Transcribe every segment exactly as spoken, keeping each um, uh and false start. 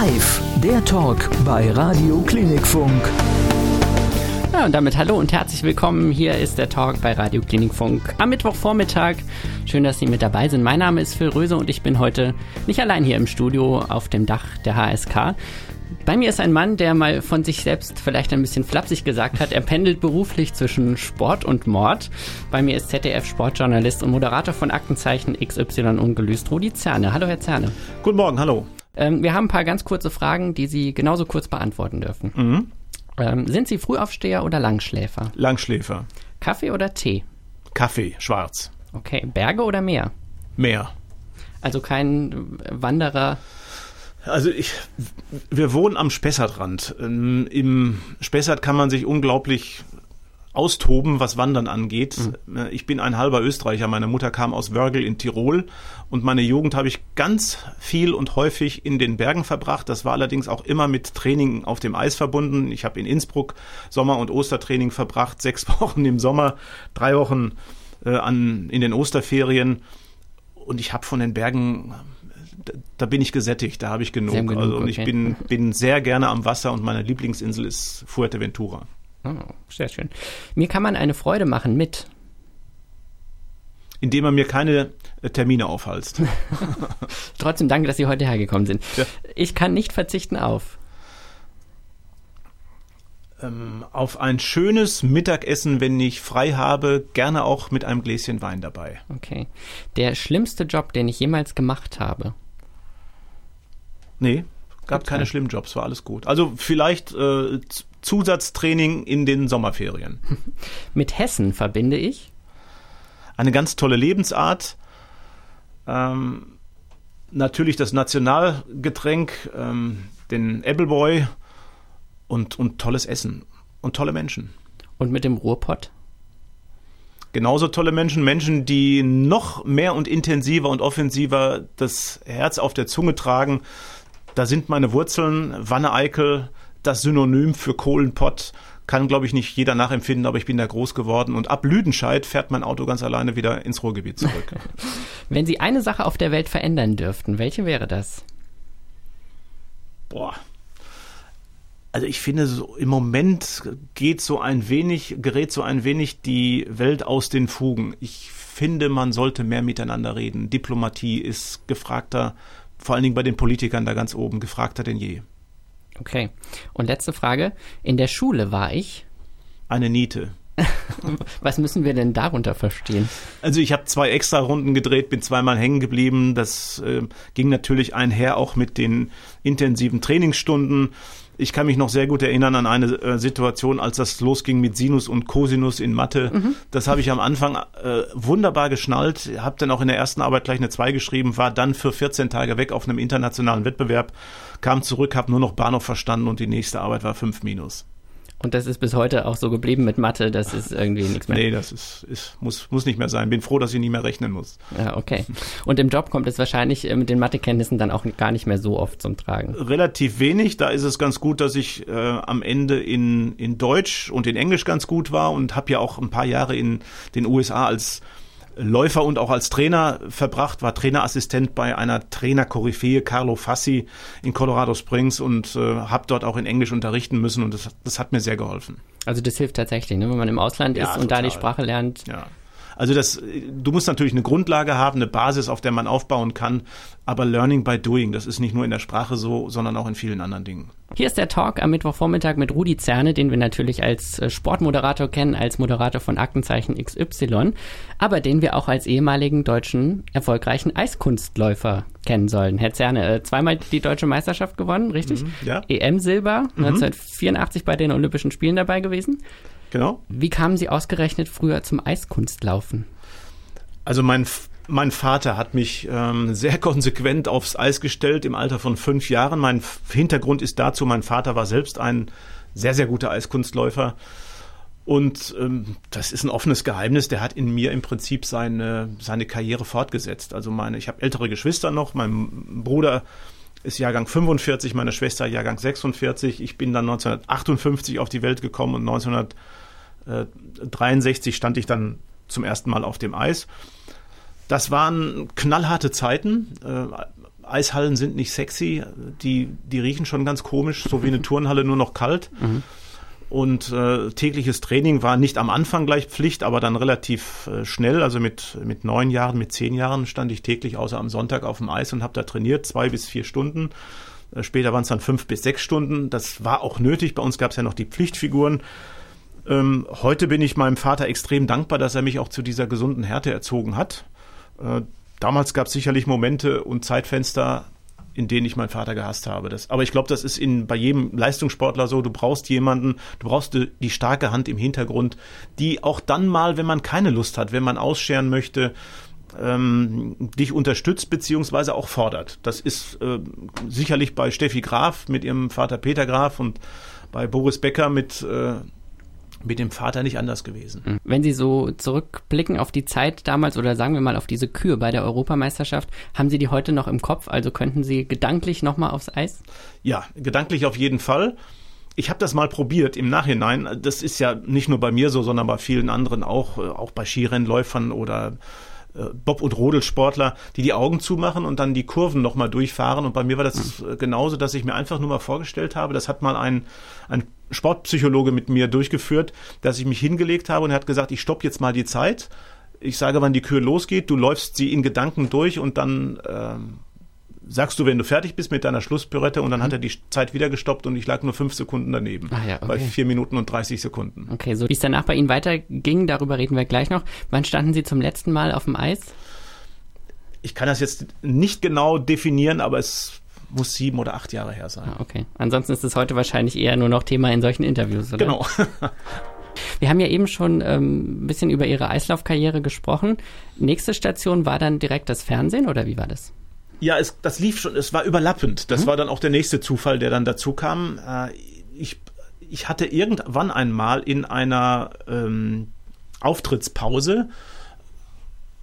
Live, der Talk bei Radio Klinikfunk. Ja, und damit hallo und herzlich willkommen. Hier ist der Talk bei Radio Klinikfunk am Mittwochvormittag. Schön, dass Sie mit dabei sind. Mein Name ist Phil Röse und ich bin heute nicht allein hier im Studio auf dem Dach der H S K. Bei mir ist ein Mann, der mal von sich selbst vielleicht ein bisschen flapsig gesagt hat, er pendelt beruflich zwischen Sport und Mord. Bei mir ist Z D F-Sportjournalist und Moderator von Aktenzeichen X Y ungelöst, Rudi Cerne. Hallo, Herr Cerne. Guten Morgen, hallo. Ähm, wir haben ein paar ganz kurze Fragen, die Sie genauso kurz beantworten dürfen. Mhm. Ähm, sind Sie Frühaufsteher oder Langschläfer? Langschläfer. Kaffee oder Tee? Kaffee, schwarz. Okay, Berge oder Meer? Meer. Also kein Wanderer... Also ich, wir wohnen am Spessartrand. Im Spessart kann man sich unglaublich austoben, was Wandern angeht. Mhm. Ich bin ein halber Österreicher. Meine Mutter kam aus Wörgl in Tirol und meine Jugend habe ich ganz viel und häufig in den Bergen verbracht. Das war allerdings auch immer mit Training auf dem Eis verbunden. Ich habe in Innsbruck Sommer- und Ostertraining verbracht, sechs Wochen im Sommer, drei Wochen äh, an, in den Osterferien und ich habe von den Bergen... Da bin ich gesättigt, da habe ich genug. genug also, und okay. ich bin, bin sehr gerne am Wasser und meine Lieblingsinsel ist Fuerteventura. Oh, sehr schön. Mir kann man eine Freude machen mit? Indem man mir keine Termine aufhalst. Trotzdem danke, dass Sie heute hergekommen sind. Ja. Ich kann nicht verzichten auf? Ähm, auf ein schönes Mittagessen, wenn ich frei habe, gerne auch mit einem Gläschen Wein dabei. Okay. Der schlimmste Job, den ich jemals gemacht habe? Nee, gab keine schlimmen Jobs, war alles gut. Also vielleicht äh, Zusatztraining in den Sommerferien. Mit Hessen verbinde ich? Eine ganz tolle Lebensart. Ähm, natürlich das Nationalgetränk, ähm, den Äppelboy und, und tolles Essen und tolle Menschen. Und mit dem Ruhrpott? Genauso tolle Menschen, Menschen, die noch mehr und intensiver und offensiver das Herz auf der Zunge tragen. Da sind meine Wurzeln, Wanne-Eickel, das Synonym für Kohlenpott, kann, glaube ich, nicht jeder nachempfinden, aber ich bin da groß geworden. Und ab Lüdenscheid fährt mein Auto ganz alleine wieder ins Ruhrgebiet zurück. Wenn Sie eine Sache auf der Welt verändern dürften, welche wäre das? Boah. Also ich finde, so im Moment geht so ein wenig, gerät so ein wenig die Welt aus den Fugen. Ich finde, man sollte mehr miteinander reden. Diplomatie ist gefragter, vor allen Dingen bei den Politikern da ganz oben, gefragter denn je. Okay. Und letzte Frage. In der Schule war ich? Eine Niete. Was müssen wir denn darunter verstehen? Also ich habe zwei Extra-Runden gedreht, bin zweimal hängen geblieben. Das äh, ging natürlich einher auch mit den intensiven Trainingsstunden. Ich kann mich noch sehr gut erinnern an eine äh, Situation, als das losging mit Sinus und Cosinus in Mathe. Mhm. Das habe ich am Anfang äh, wunderbar geschnallt, habe dann auch in der ersten Arbeit gleich eine zwei geschrieben, war dann für vierzehn Tage weg auf einem internationalen Wettbewerb, kam zurück, habe nur noch Bahnhof verstanden und die nächste Arbeit war fünf minus. Und das ist bis heute auch so geblieben mit Mathe, das ist irgendwie nichts mehr. Nee, das ist, ist, muss, muss nicht mehr sein. Bin froh, dass ich nicht mehr rechnen muss. Ja, okay. Und im Job kommt es wahrscheinlich mit den Mathekenntnissen dann auch gar nicht mehr so oft zum Tragen. Relativ wenig. Da ist es ganz gut, dass ich äh, am Ende in, in Deutsch und in Englisch ganz gut war und habe ja auch ein paar Jahre in den U S A als Läufer und auch als Trainer verbracht, war Trainerassistent bei einer Trainerkoryphäe, Carlo Fassi in Colorado Springs und äh, habe dort auch in Englisch unterrichten müssen und das, das hat mir sehr geholfen. Also das hilft tatsächlich, ne? Wenn man im Ausland ist ja, und total. Da die Sprache lernt. Ja. Also das, du musst natürlich eine Grundlage haben, eine Basis, auf der man aufbauen kann, aber Learning by Doing, das ist nicht nur in der Sprache so, sondern auch in vielen anderen Dingen. Hier ist der Talk am Mittwochvormittag mit Rudi Cerne, den wir natürlich als Sportmoderator kennen, als Moderator von Aktenzeichen X Y, aber den wir auch als ehemaligen deutschen erfolgreichen Eiskunstläufer kennen sollen. Herr Cerne, zweimal die deutsche Meisterschaft gewonnen, richtig? Mhm, ja. E M Silber, mhm. neunzehnhundertvierundachtzig bei den Olympischen Spielen dabei gewesen. Genau. Wie kamen Sie ausgerechnet früher zum Eiskunstlaufen? Also mein, mein Vater hat mich ähm, sehr konsequent aufs Eis gestellt im Alter von fünf Jahren. Mein Hintergrund ist dazu, mein Vater war selbst ein sehr, sehr guter Eiskunstläufer. Und ähm, das ist ein offenes Geheimnis. Der hat in mir im Prinzip seine, seine Karriere fortgesetzt. Also meine, ich habe ältere Geschwister noch, mein Bruder ist Jahrgang fünfundvierzig, meine Schwester Jahrgang sechsundvierzig. Ich bin dann neunzehnhundertachtundfünfzig auf die Welt gekommen und neunzehnhundertdreiundsechzig stand ich dann zum ersten Mal auf dem Eis. Das waren knallharte Zeiten. Eishallen sind nicht sexy, die, die riechen schon ganz komisch, so wie eine Turnhalle, nur noch kalt. Mhm. Und äh, tägliches Training war nicht am Anfang gleich Pflicht, aber dann relativ äh, schnell. Also mit, mit neun Jahren, mit zehn Jahren stand ich täglich außer am Sonntag auf dem Eis und habe da trainiert, zwei bis vier Stunden. Äh, später waren es dann fünf bis sechs Stunden. Das war auch nötig. Bei uns gab es ja noch die Pflichtfiguren. Ähm, heute bin ich meinem Vater extrem dankbar, dass er mich auch zu dieser gesunden Härte erzogen hat. Äh, damals gab es sicherlich Momente und Zeitfenster, in denen ich meinen Vater gehasst habe. Das, aber ich glaube, das ist in, bei jedem Leistungssportler so, du brauchst jemanden, du brauchst die, die starke Hand im Hintergrund, die auch dann mal, wenn man keine Lust hat, wenn man ausscheren möchte, ähm, dich unterstützt beziehungsweise auch fordert. Das ist äh, sicherlich bei Steffi Graf mit ihrem Vater Peter Graf und bei Boris Becker mit, äh, mit dem Vater nicht anders gewesen. Wenn Sie so zurückblicken auf die Zeit damals oder sagen wir mal auf diese Kür bei der Europameisterschaft, haben Sie die heute noch im Kopf? Also könnten Sie gedanklich nochmal aufs Eis? Ja, gedanklich auf jeden Fall. Ich habe das mal probiert im Nachhinein. Das ist ja nicht nur bei mir so, sondern bei vielen anderen auch, auch bei Skirennläufern oder Bob- und Rodelsportler, die die Augen zumachen und dann die Kurven nochmal durchfahren. Und bei mir war das mhm. genauso, dass ich mir einfach nur mal vorgestellt habe, das hat mal ein, ein Sportpsychologe mit mir durchgeführt, dass ich mich hingelegt habe und er hat gesagt, ich stopp jetzt mal die Zeit, ich sage, wann die Kür losgeht, du läufst sie in Gedanken durch und dann ähm, sagst du, wenn du fertig bist mit deiner Schlusspürette und dann mhm. hat er die Zeit wieder gestoppt und ich lag nur fünf Sekunden daneben. Ah ja, okay. Bei vier Minuten und dreißig Sekunden. Okay, so wie es danach bei Ihnen weiterging, darüber reden wir gleich noch. Wann standen Sie zum letzten Mal auf dem Eis? Ich kann das jetzt nicht genau definieren, aber es muss sieben oder acht Jahre her sein. Ah, okay. Ansonsten ist es heute wahrscheinlich eher nur noch Thema in solchen Interviews, oder? Genau. Wir haben ja eben schon ähm, ein bisschen über Ihre Eislaufkarriere gesprochen. Nächste Station war dann direkt das Fernsehen, oder wie war das? Ja, es, das lief schon, es war überlappend. Das mhm. war dann auch der nächste Zufall, der dann dazu kam. Äh, ich, ich hatte irgendwann einmal in einer ähm, Auftrittspause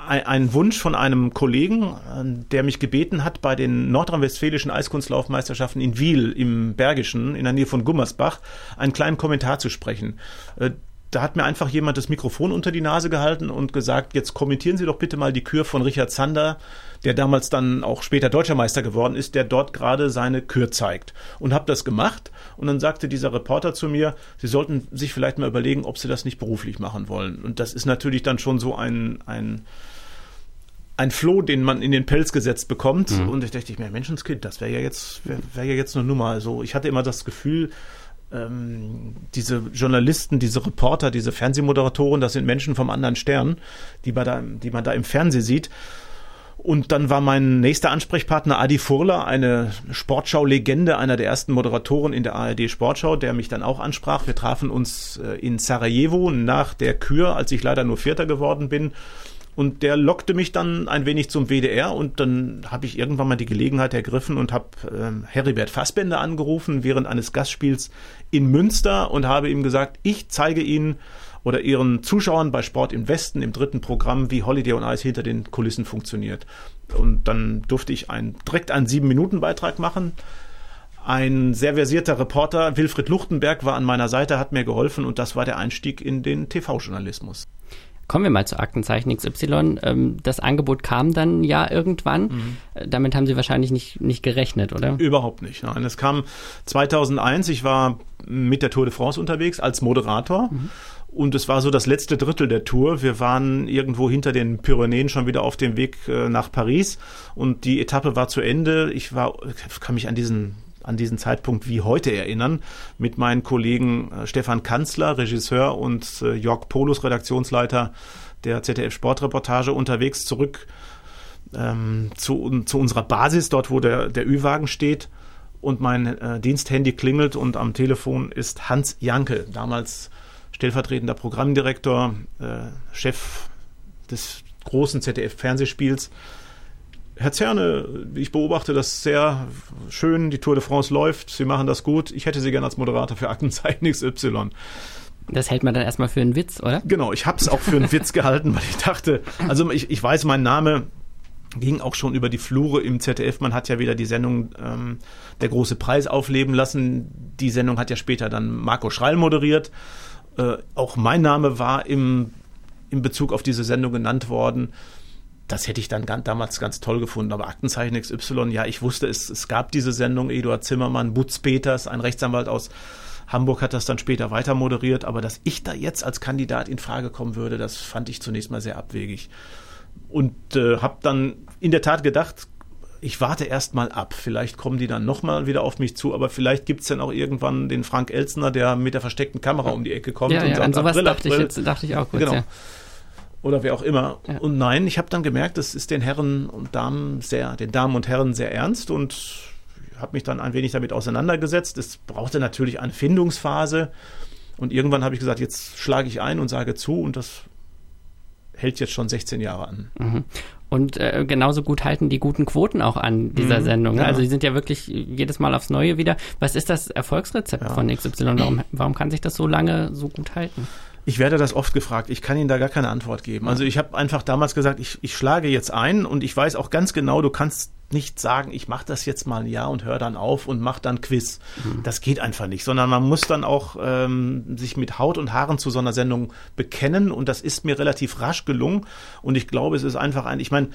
einen Wunsch von einem Kollegen, der mich gebeten hat, bei den nordrhein-westfälischen Eiskunstlaufmeisterschaften in Wiel im Bergischen, in der Nähe von Gummersbach, einen kleinen Kommentar zu sprechen. Da hat mir einfach jemand das Mikrofon unter die Nase gehalten und gesagt, jetzt kommentieren Sie doch bitte mal die Kür von Richard Zander, der damals dann auch später Deutscher Meister geworden ist, der dort gerade seine Kür zeigt. Und habe das gemacht und dann sagte dieser Reporter zu mir, Sie sollten sich vielleicht mal überlegen, ob Sie das nicht beruflich machen wollen. Und das ist natürlich dann schon so ein... ein Ein Floh, den man in den Pelz gesetzt bekommt. Mhm. Und ich dachte mir, Menschenskind, das wäre ja jetzt wär, wär ja jetzt eine Nummer. Also ich hatte immer das Gefühl, ähm, diese Journalisten, diese Reporter, diese Fernsehmoderatoren, das sind Menschen vom anderen Stern, die man da, die man da im Fernsehen sieht. Und dann war mein nächster Ansprechpartner Adi Furler, eine Sportschau-Legende, einer der ersten Moderatoren in der A R D Sportschau, der mich dann auch ansprach. Wir trafen uns in Sarajevo nach der Kür, als ich leider nur Vierter geworden bin. Und der lockte mich dann ein wenig zum W D R und dann habe ich irgendwann mal die Gelegenheit ergriffen und habe äh, Heribert Fassbender angerufen während eines Gastspiels in Münster und habe ihm gesagt, ich zeige Ihnen oder Ihren Zuschauern bei Sport im Westen im dritten Programm, wie Holiday on Ice hinter den Kulissen funktioniert. Und dann durfte ich ein, direkt einen sieben-Minuten-Beitrag machen. Ein sehr versierter Reporter, Wilfried Luchtenberg, war an meiner Seite, hat mir geholfen und das war der Einstieg in den T V-Journalismus. Kommen wir mal zu Aktenzeichen X Y. Das Angebot kam dann ja irgendwann. Mhm. Damit haben Sie wahrscheinlich nicht, nicht gerechnet, oder? Überhaupt nicht. Nein, es kam zweitausendeins. Ich war mit der Tour de France unterwegs als Moderator. Mhm. Und es war so das letzte Drittel der Tour. Wir waren irgendwo hinter den Pyrenäen schon wieder auf dem Weg nach Paris. Und die Etappe war zu Ende. Ich war, kann mich an diesen... an diesen Zeitpunkt wie heute erinnern, mit meinen Kollegen Stefan Kanzler, Regisseur, und Jörg Polus, Redaktionsleiter der Z D F Sportreportage, unterwegs zurück ähm, zu, zu unserer Basis, dort wo der, der Ü-Wagen steht, und mein äh, Diensthandy klingelt und am Telefon ist Hans Janke, damals stellvertretender Programmdirektor, äh, Chef des großen Z D F-Fernsehspiels. Herr Cerne, ich beobachte das sehr schön, die Tour de France läuft, Sie machen das gut, ich hätte Sie gerne als Moderator für Aktenzeichen X Y. Das hält man dann erstmal für einen Witz, oder? Genau, ich habe es auch für einen Witz gehalten, weil ich dachte, also ich, ich weiß, mein Name ging auch schon über die Flure im Z D F, man hat ja wieder die Sendung ähm, Der große Preis aufleben lassen, die Sendung hat ja später dann Marco Schreil moderiert, äh, auch mein Name war im, im Bezug auf diese Sendung genannt worden. Das hätte ich dann ganz, damals ganz toll gefunden. Aber Aktenzeichen X Y, ja, ich wusste, es, es gab diese Sendung. Eduard Zimmermann, Butz Peters, ein Rechtsanwalt aus Hamburg, hat das dann später weiter moderiert. Aber dass ich da jetzt als Kandidat in Frage kommen würde, das fand ich zunächst mal sehr abwegig. Und äh, habe dann in der Tat gedacht, ich warte erst mal ab. Vielleicht kommen die dann nochmal wieder auf mich zu. Aber vielleicht gibt es dann auch irgendwann den Frank Elzner, der mit der versteckten Kamera um die Ecke kommt. Ja, und ja, sagt, an sowas April, dachte, April. Ich jetzt, dachte ich auch kurz, genau. Ja. Oder wer auch immer. Ja. Und nein, ich habe dann gemerkt, das ist den Herren und Damen sehr, den Damen und Herren sehr ernst und habe mich dann ein wenig damit auseinandergesetzt. Es brauchte natürlich eine Findungsphase und irgendwann habe ich gesagt, jetzt schlage ich ein und sage zu und das hält jetzt schon sechzehn Jahre an. Mhm. Und äh, genauso gut halten die guten Quoten auch an dieser mhm, Sendung. Ne? Ja. Also die sind ja wirklich jedes Mal aufs Neue wieder. Was ist das Erfolgsrezept ja. von X Y? Warum, warum kann sich das so lange so gut halten? Ich werde das oft gefragt. Ich kann Ihnen da gar keine Antwort geben. Also ich habe einfach damals gesagt, ich, ich schlage jetzt ein und ich weiß auch ganz genau, du kannst nicht sagen, ich mache das jetzt mal ein Jahr und höre dann auf und mache dann Quiz. Mhm. Das geht einfach nicht, sondern man muss dann auch ähm, sich mit Haut und Haaren zu so einer Sendung bekennen und das ist mir relativ rasch gelungen und ich glaube, es ist einfach ein, ich meine,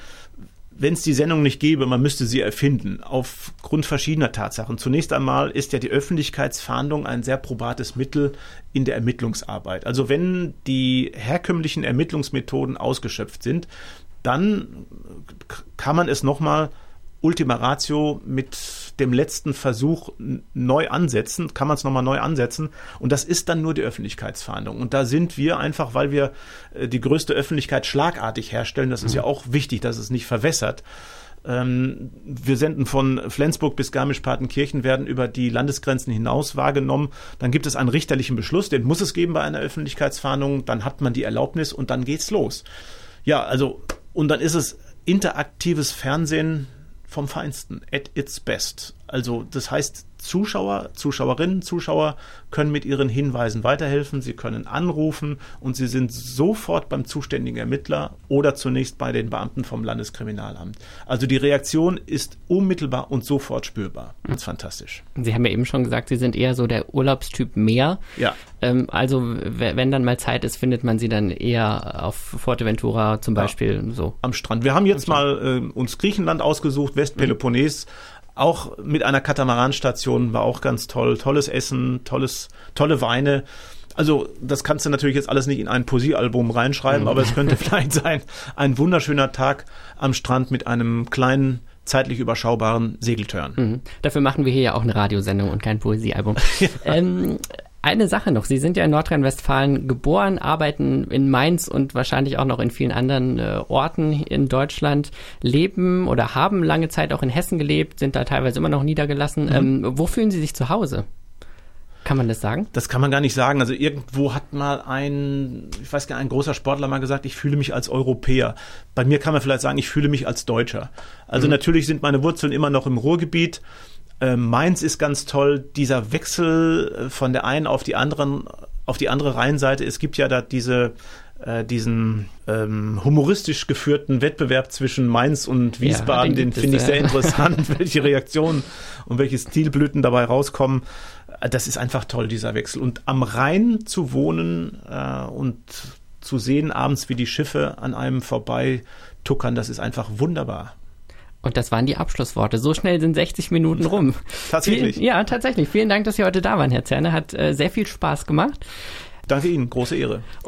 wenn es die Sendung nicht gäbe, man müsste sie erfinden, aufgrund verschiedener Tatsachen. Zunächst einmal ist ja die Öffentlichkeitsfahndung ein sehr probates Mittel in der Ermittlungsarbeit. Also wenn die herkömmlichen Ermittlungsmethoden ausgeschöpft sind, dann kann man es nochmal Ultima Ratio mit dem letzten Versuch neu ansetzen, kann man es nochmal neu ansetzen und das ist dann nur die Öffentlichkeitsfahndung und da sind wir einfach, weil wir die größte Öffentlichkeit schlagartig herstellen, das ist ja auch wichtig, dass es nicht verwässert. Wir senden von Flensburg bis Garmisch-Partenkirchen, werden über die Landesgrenzen hinaus wahrgenommen. Dann gibt es einen richterlichen Beschluss, den muss es geben bei einer Öffentlichkeitsfahndung, dann hat man die Erlaubnis und dann geht's los. Ja, also und dann ist es interaktives Fernsehen vom Feinsten, at its best. Also das heißt, Zuschauer, Zuschauerinnen, Zuschauer können mit ihren Hinweisen weiterhelfen, sie können anrufen und sie sind sofort beim zuständigen Ermittler oder zunächst bei den Beamten vom Landeskriminalamt. Also die Reaktion ist unmittelbar und sofort spürbar. Das ist fantastisch. Sie haben ja eben schon gesagt, Sie sind eher so der Urlaubstyp Meer. Ja. Ähm, also w- wenn dann mal Zeit ist, findet man sie dann eher auf Fuerteventura zum Beispiel. Ja, so. Am Strand. Wir haben jetzt mal äh, uns Griechenland ausgesucht, Westpeloponnes. Mhm. Auch mit einer Katamaranstation war auch ganz toll. Tolles Essen, tolles, tolle Weine. Also das kannst du natürlich jetzt alles nicht in ein Poesiealbum reinschreiben, aber es könnte vielleicht sein, ein wunderschöner Tag am Strand mit einem kleinen, zeitlich überschaubaren Segeltörn. Mhm. Dafür machen wir hier ja auch eine Radiosendung und kein Poesiealbum. Ja. Ähm, Eine Sache noch, Sie sind ja in Nordrhein-Westfalen geboren, arbeiten in Mainz und wahrscheinlich auch noch in vielen anderen äh, Orten in Deutschland, leben oder haben lange Zeit auch in Hessen gelebt, sind da teilweise immer noch niedergelassen. Mhm. Ähm, wo fühlen Sie sich zu Hause? Kann man das sagen? Das kann man gar nicht sagen. Also irgendwo hat mal ein, ich weiß gar nicht, ein großer Sportler mal gesagt, ich fühle mich als Europäer. Bei mir kann man vielleicht sagen, ich fühle mich als Deutscher. Also mhm. natürlich sind meine Wurzeln immer noch im Ruhrgebiet. Mainz ist ganz toll, dieser Wechsel von der einen auf die anderen, auf die andere Rheinseite. Es gibt ja da diese, äh, diesen ähm, humoristisch geführten Wettbewerb zwischen Mainz und Wiesbaden, ja, den, den finde ich sehr interessant, welche Reaktionen und welche Stilblüten dabei rauskommen. Das ist einfach toll, dieser Wechsel. Und am Rhein zu wohnen äh, und zu sehen abends, wie die Schiffe an einem vorbei tuckern, das ist einfach wunderbar. Und das waren die Abschlussworte. So schnell sind sechzig Minuten rum. Tatsächlich. Vielen, ja, tatsächlich. Vielen Dank, dass Sie heute da waren, Herr Cerne. Hat äh, sehr viel Spaß gemacht. Danke Ihnen. Große Ehre.